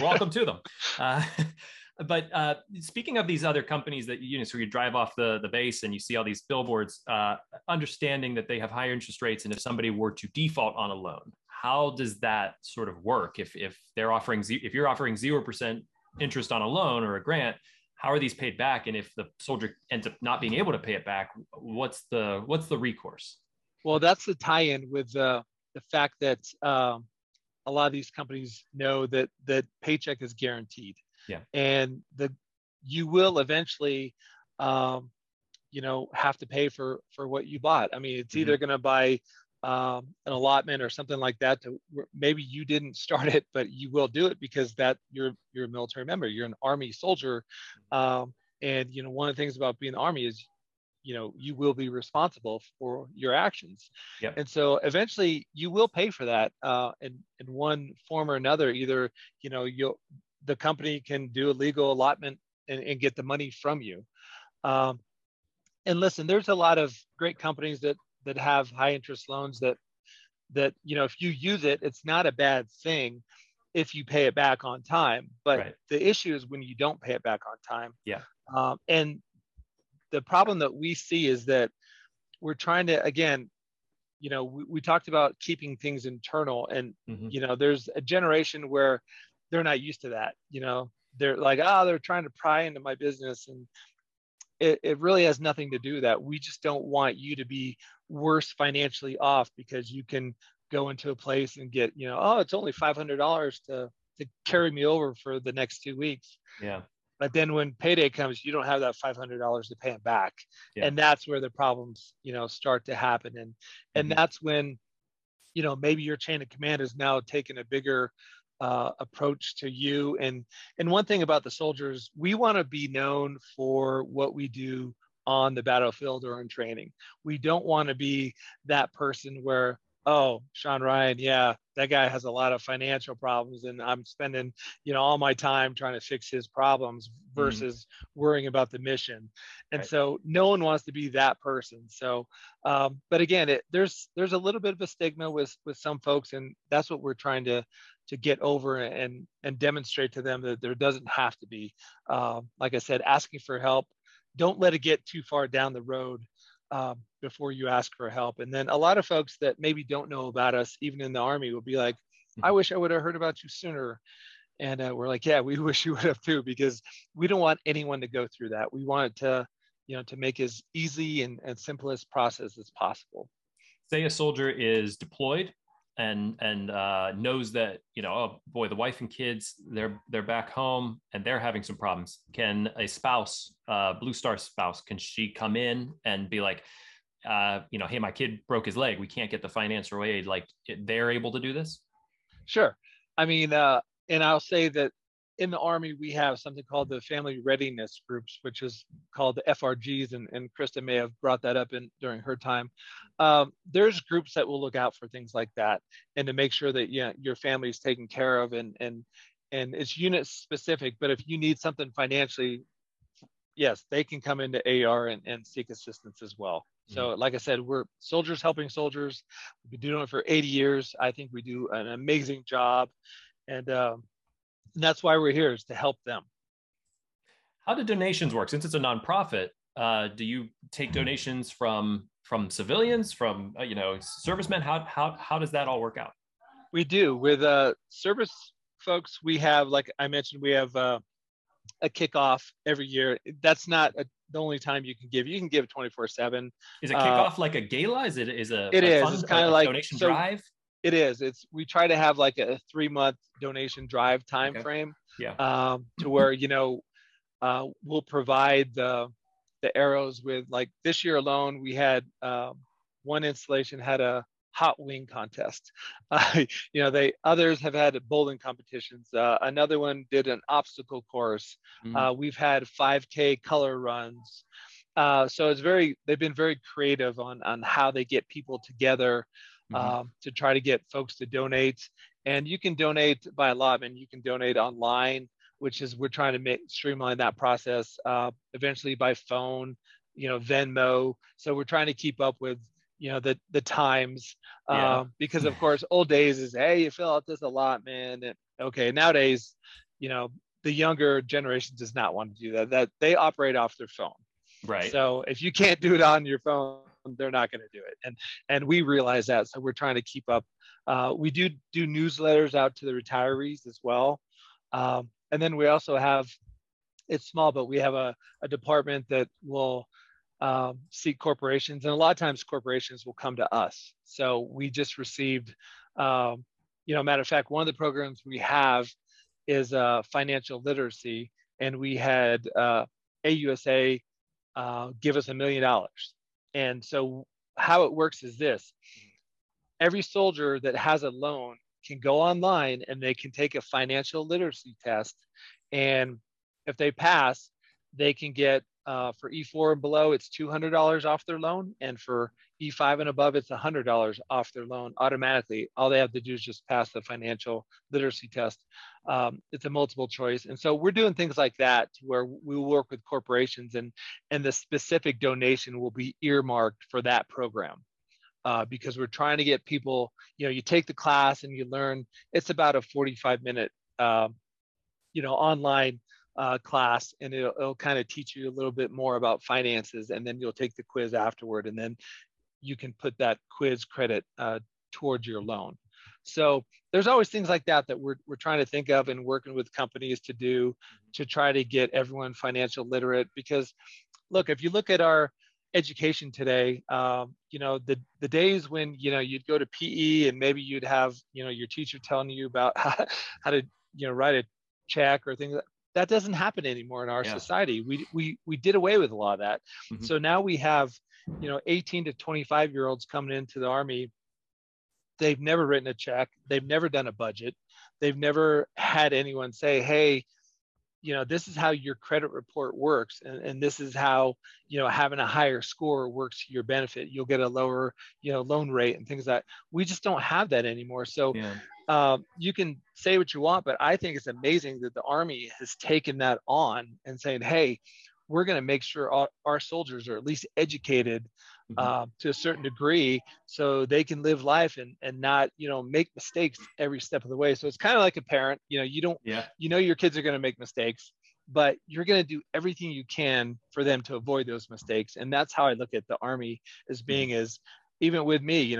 welcome to them. But speaking of these other companies that, you know, so you drive off the base and you see all these billboards, understanding that they have higher interest rates. And if somebody were to default on a loan, how does that sort of work? If they're offering, if you're offering 0% interest on a loan or a grant, how are these paid back? And if the soldier ends up not being able to pay it back, what's the recourse? Well, that's the tie-in with the fact that a lot of these companies know that paycheck is guaranteed. Yeah. And you will eventually, you know, have to pay for what you bought. I mean, it's either going to buy an allotment or something like that. Maybe you didn't start it, but you will do it because you're a military member. You're an Army soldier, and you know, one of the things about being in the Army is, you know, you will be responsible for your actions. Yep. And so eventually you will pay for that in one form or another. Either, you know, the company can do a legal allotment and get the money from you. And listen, there's a lot of great companies that have high interest loans that, you know, if you use it, it's not a bad thing if you pay it back on time. But right. The issue is when you don't pay it back on time. Yeah. And the problem that we see is that we're trying to, again, you know, we talked about keeping things internal, and, you know, there's a generation where they're not used to that. You know, they're like, they're trying to pry into my business. And it really has nothing to do with that. We just don't want you to be worse financially off because you can go into a place and get, you know, it's only $500 to carry me over for the next 2 weeks. Yeah. But then when payday comes, you don't have that $500 to pay them back. Yeah. And that's where the problems, you know, start to happen. And that's when, you know, maybe your chain of command is now taking a bigger approach to you. And one thing about the soldiers, we want to be known for what we do on the battlefield or in training. We don't want to be that person where, oh, Sean Ryan, yeah, that guy has a lot of financial problems and I'm spending, you know, all my time trying to fix his problems versus worrying about the mission. And right. So no one wants to be that person. So, but again, there's a little bit of a stigma with some folks, and that's what we're trying to get over and demonstrate to them that there doesn't have to be. Like I said, asking for help, don't let it get too far down the road before you ask for help. And then a lot of folks that maybe don't know about us, even in the Army, will be like, I wish I would have heard about you sooner. And we're like, yeah, we wish you would have too, because we don't want anyone to go through that. We want it to, you know, to make as easy and simplest process as possible. Say a soldier is deployed and knows that, you know, oh boy, the wife and kids, they're back home and they're having some problems. Can a spouse, Blue Star spouse, can she come in and be like, you know, hey, my kid broke his leg, we can't get the financial aid, like they're able to do this? Sure. I mean, and I'll say that in the Army, we have something called the Family Readiness Groups, which is called the FRGs, and Krista may have brought that up during her time. There's groups that will look out for things like that and to make sure that, you know, your family is taken care of, and it's unit specific, but if you need something financially, yes, they can come into AR and seek assistance as well. So like I said, we're soldiers helping soldiers. We've been doing it for 80 years. I think we do an amazing job. And that's why we're here, is to help them. How do donations work? Since it's a nonprofit, do you take donations from civilians, from you know, servicemen? How does that all work out? We do. With service folks, we have, like I mentioned, we have a kickoff every year. That's not the only time you can give. You can give 24/7. Is a kickoff like a gala? It's kind of like donation drive. It is. We try to have like a 3-month donation drive time frame. Yeah. To where, you know, we'll provide the arrows with, like this year alone, we had one installation had a hot wing contest. You know, others have had bowling competitions. Another one did an obstacle course. We've had 5K color runs. So they've been very creative on how they get people together. To try to get folks to donate. And you can donate by allotment. You can donate online, which is, we're trying to streamline that process, eventually by phone, you know, Venmo. So we're trying to keep up with, you know, the times, because of course, old days is, hey, you fill out this allotment. And, okay, nowadays, you know, the younger generation does not want to do that they operate off their phone. Right. So if you can't do it on your phone, they're not going to do it, and we realize that. So we're trying to keep up. We do newsletters out to the retirees as well, and then we also have, it's small, but we have a department that will seek corporations, and a lot of times corporations will come to us. So we just received, you know, matter of fact, one of the programs we have is financial literacy, and we had AUSA give us $1 million. And so how it works is this: every soldier that has a loan can go online and they can take a financial literacy test. And if they pass, they can get, for E4 and below, it's $200 off their loan. And for E5 and above, it's $100 off their loan automatically. All they have to do is just pass the financial literacy test. It's a multiple choice. And so we're doing things like that where we work with corporations, and the specific donation will be earmarked for that program, because we're trying to get people, you know, you take the class and you learn, it's about a 45-minute, you know, online class, and it'll kind of teach you a little bit more about finances, and then you'll take the quiz afterward, and then you can put that quiz credit towards your loan. So there's always things like that we're trying to think of and working with companies to do, to try to get everyone financial literate. Because look, if you look at our education today, you know, the days when, you know, you'd go to PE and maybe you'd have, you know, your teacher telling you about how to, you know, write a check or things. That doesn't happen anymore in our society. We did away with a lot of that. Mm-hmm. So now we have, 18 to 25 year olds coming into the Army. They've never written a check. They've never done a budget. They've never had anyone say, hey, this is how your credit report works. And this is how, having a higher score works to your benefit. You'll get a lower, loan rate and things like that. We just don't have that anymore. So you can say what you want, but I think it's amazing that the Army has taken that on and saying, hey, we're going to make sure our soldiers are at least educated to a certain degree so they can live life and not, make mistakes every step of the way. So it's kind of like a parent, you don't, your kids are going to make mistakes, but you're going to do everything you can for them to avoid those mistakes. And that's how I look at the Army as being as, even with me,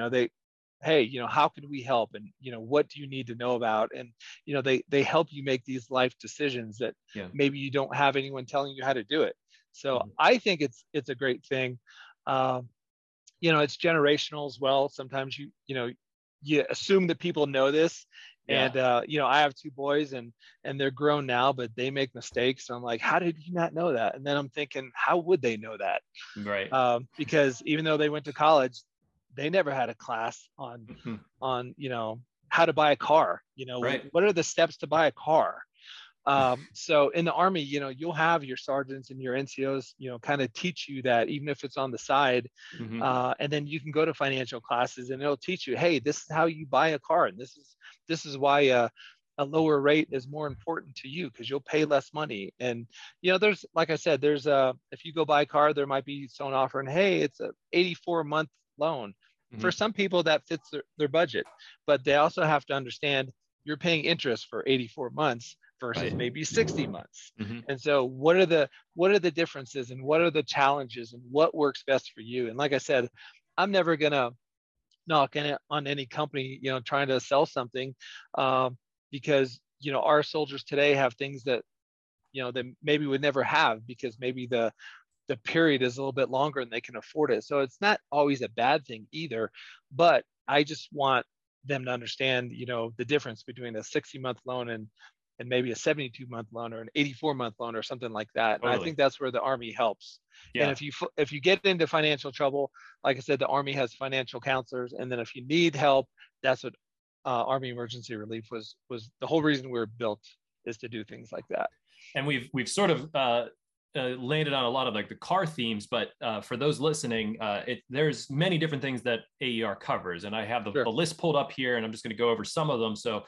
hey, how can we help? And, what do you need to know about? And, they help you make these life decisions that maybe you don't have anyone telling you how to do it. So I think it's a great thing. It's generational as well. Sometimes you assume that people know this, and I have two boys and they're grown now, but they make mistakes. So I'm like, how did you not know that? And then I'm thinking, how would they know that? Right. Because even though they went to college, they never had a class on, on, how to buy a car, what are the steps to buy a car? So in the Army, you'll have your sergeants and your NCOs, kind of teach you that, even if it's on the side, and then you can go to financial classes and it'll teach you, hey, this is how you buy a car. And this is why, a lower rate is more important to you because you'll pay less money. And, there's, like I said, if you go buy a car, there might be someone offering, hey, it's a 84-month loan. For some people that fits their budget, but they also have to understand you're paying interest for 84 months. Versus maybe 60 months. And so what are the differences and what are the challenges and what works best for you? And like I said, I'm never going to knock on any company, trying to sell something because, our soldiers today have things that, they maybe would never have because maybe the period is a little bit longer and they can afford it. So it's not always a bad thing either, but I just want them to understand, the difference between a 60-month loan and maybe a 72-month loan or an 84-month loan or something like that. Totally. And I think that's where the Army helps. Yeah. And if you get into financial trouble, like I said, the Army has financial counselors. And then if you need help, that's what Army Emergency Relief was the whole reason we were built, is to do things like that. And we've sort of landed on a lot of like the car themes, but for those listening, there's many different things that AER covers, and I have the list pulled up here, and I'm just going to go over some of them. So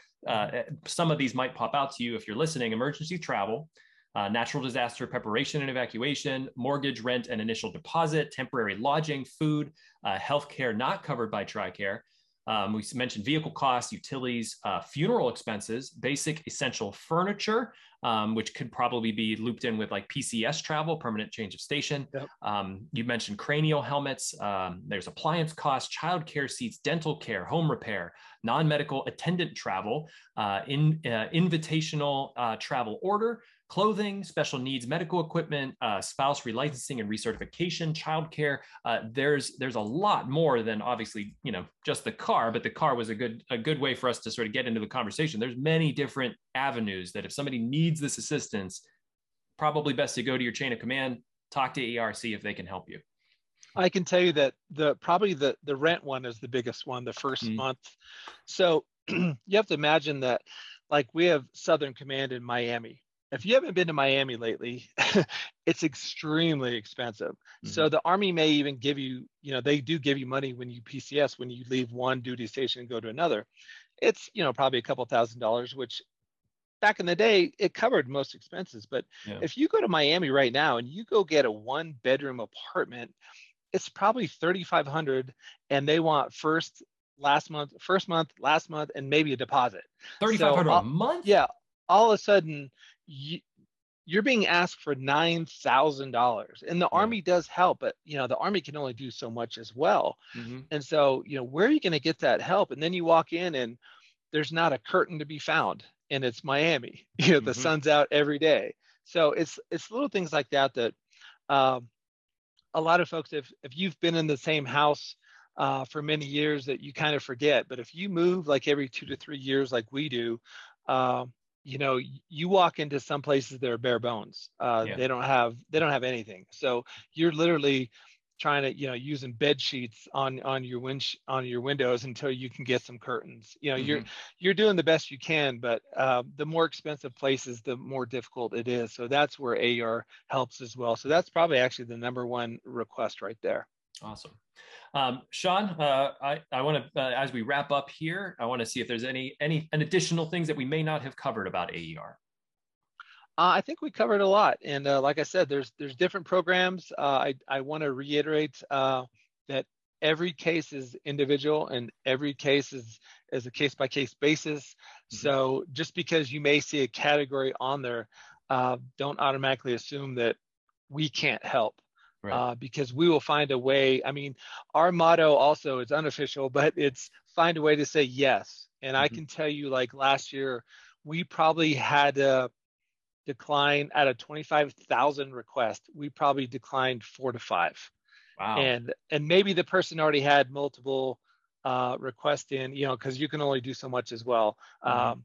some of these might pop out to you if you're listening: emergency travel, natural disaster preparation and evacuation, mortgage, rent, and initial deposit, temporary lodging, food, healthcare not covered by TRICARE. We mentioned vehicle costs, utilities, funeral expenses, basic essential furniture, which could probably be looped in with like PCS travel, permanent change of station. Yep. You mentioned cranial helmets. There's appliance costs, childcare seats, dental care, home repair, non-medical attendant travel, invitational travel order, clothing, special needs medical equipment, spouse relicensing and recertification, childcare. There's a lot more than obviously, just the car, but the car was a good way for us to sort of get into the conversation. There's many different avenues that if somebody needs this assistance, probably best to go to your chain of command, talk to AERC if they can help you. I can tell you that probably the rent one is the biggest one, the first month. So you have to imagine that like we have Southern Command in Miami. If you haven't been to Miami lately, it's extremely expensive. So the Army may even give you, they do give you money when you PCS, when you leave one duty station and go to another. It's, probably a couple $1,000s, which back in the day, it covered most expenses. But if you go to Miami right now and you go get a 1-bedroom apartment, it's probably $3,500, and they want first month, last month, and maybe a deposit. $3,500 a month? Yeah. All of a sudden, you're being asked for $9,000, and the Army does help, but the Army can only do so much as well. And so, where are you going to get that help? And then you walk in and there's not a curtain to be found, and it's Miami, the sun's out every day. So it's little things like that, a lot of folks, if you've been in the same house for many years, that you kind of forget. But if you move like every 2 to 3 years, like we do, you know, you walk into some places that are bare bones. They don't have anything. So you're literally trying to, you know, using bed sheets on your windows until you can get some curtains. You know, mm-hmm. you're doing the best you can, but the more expensive places, the more difficult it is. So that's where AR helps as well. So that's probably actually the number one request right there. Awesome. Sean, I want to, as we wrap up here, I want to see if there's any additional things that we may not have covered about AER. I think we covered a lot. And like I said, there's different programs. I want to reiterate that every case is individual and every case is a case-by-case basis. Mm-hmm. So just because you may see a category on there, don't automatically assume that we can't help. Right. Because we will find a way. I mean, our motto also is unofficial, but it's find a way to say yes. And mm-hmm. I can tell you, like last year, we probably had a decline out of 25,000 requests. We probably declined 4 to 5. Wow. And maybe the person already had multiple requests in, you know, because you can only do so much as well. Mm-hmm.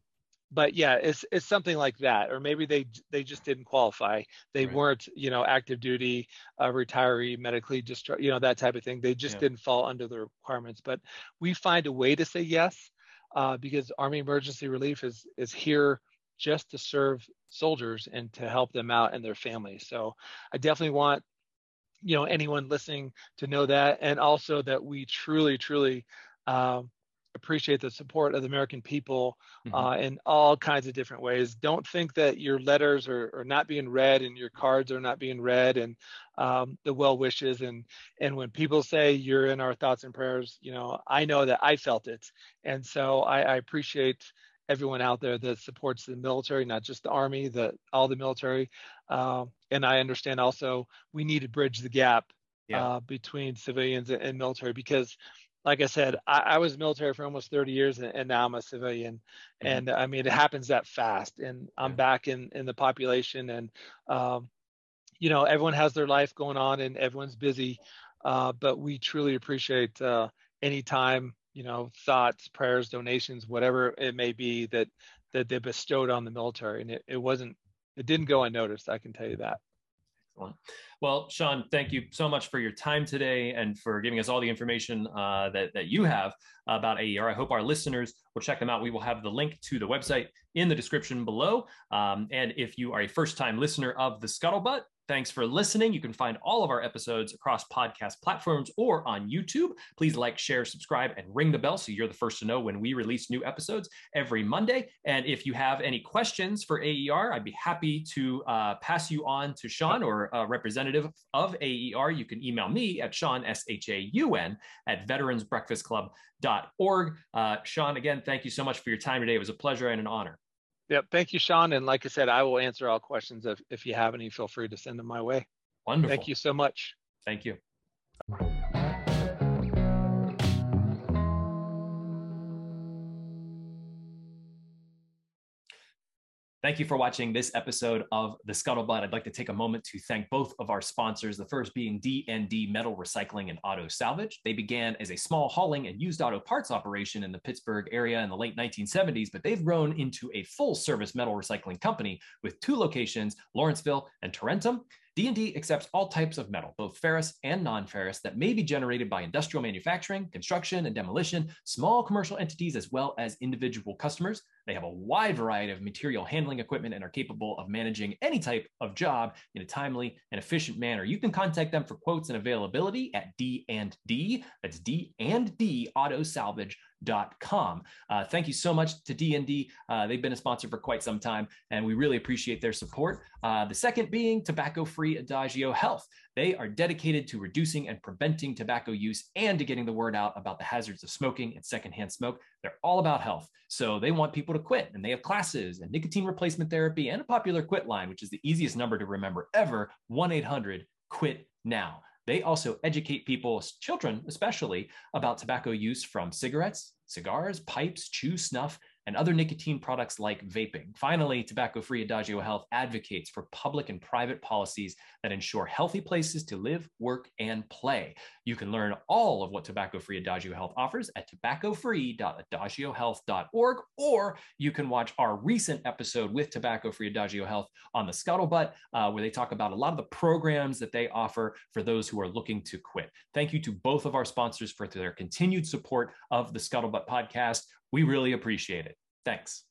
But yeah, it's something like that, or maybe they just didn't qualify. They right. weren't, you know, active duty, retiree, medically discharged, you know, that type of thing. They just didn't fall under the requirements. But we find a way to say yes, because Army Emergency Relief is here just to serve soldiers and to help them out and their families. So I definitely want, you know, anyone listening to know that, and also that we truly. Appreciate the support of the American people in all kinds of different ways. Don't think that your letters are not being read and your cards are not being read, and the well wishes. And when people say you're in our thoughts and prayers, you know, I know that I felt it. And so I appreciate everyone out there that supports the military, not just the Army, all the military. And I understand also we need to bridge the gap between civilians and military, because like I said, I was military for almost 30 years, and now I'm a civilian. Mm-hmm. And I mean, it happens that fast. And I'm back in the population, and, you know, everyone has their life going on and everyone's busy. But we truly appreciate any time, you know, thoughts, prayers, donations, whatever it may be that they bestowed on the military. And it didn't go unnoticed, I can tell you that. Well, Sean, thank you so much for your time today and for giving us all the information that you have about AER. I hope our listeners will check them out. We will have the link to the website in the description below. And if you are a first-time listener of The Scuttlebutt, thanks for listening. You can find all of our episodes across podcast platforms or on YouTube. Please like, share, subscribe, and ring the bell so you're the first to know when we release new episodes every Monday. And if you have any questions for AER, I'd be happy to pass you on to Sean or a representative of AER. You can email me at Sean, S-H-A-U-N, at veteransbreakfastclub.org. Sean, again, thank you so much for your time today. It was a pleasure and an honor. Yep. Thank you, Sean. And like I said, I will answer all questions. If you have any, feel free to send them my way. Wonderful. Thank you so much. Thank you. Thank you for watching this episode of The Scuttlebutt. I'd like to take a moment to thank both of our sponsors, the first being D&D Metal Recycling and Auto Salvage. They began as a small hauling and used auto parts operation in the Pittsburgh area in the late 1970s, but they've grown into a full-service metal recycling company with 2 locations, Lawrenceville and Torrentum. D&D accepts all types of metal, both ferrous and non-ferrous, that may be generated by industrial manufacturing, construction and demolition, small commercial entities, as well as individual customers. They have a wide variety of material handling equipment and are capable of managing any type of job in a timely and efficient manner. You can contact them for quotes and availability at D&D. That's DandDAutoSalvage.com. Thank you so much to D&D. They've been a sponsor for quite some time, and we really appreciate their support. The second being tobacco-free Adagio Health. They are dedicated to reducing and preventing tobacco use and to getting the word out about the hazards of smoking and secondhand smoke. They're all about health, so they want people to quit, and they have classes and nicotine replacement therapy and a popular quit line, which is the easiest number to remember ever, 1-800-QUIT-NOW. They also educate people, children especially, about tobacco use from cigarettes, cigars, pipes, chew, snuff, and other nicotine products like vaping. Finally, tobacco-free Adagio Health advocates for public and private policies that ensure healthy places to live, work, and play. You can learn all of what tobacco-free Adagio Health offers at tobaccofree.adagiohealth.org, or you can watch our recent episode with tobacco-free Adagio Health on the Scuttlebutt, where they talk about a lot of the programs that they offer for those who are looking to quit. Thank you to both of our sponsors for their continued support of the Scuttlebutt podcast. We really appreciate it. Thanks.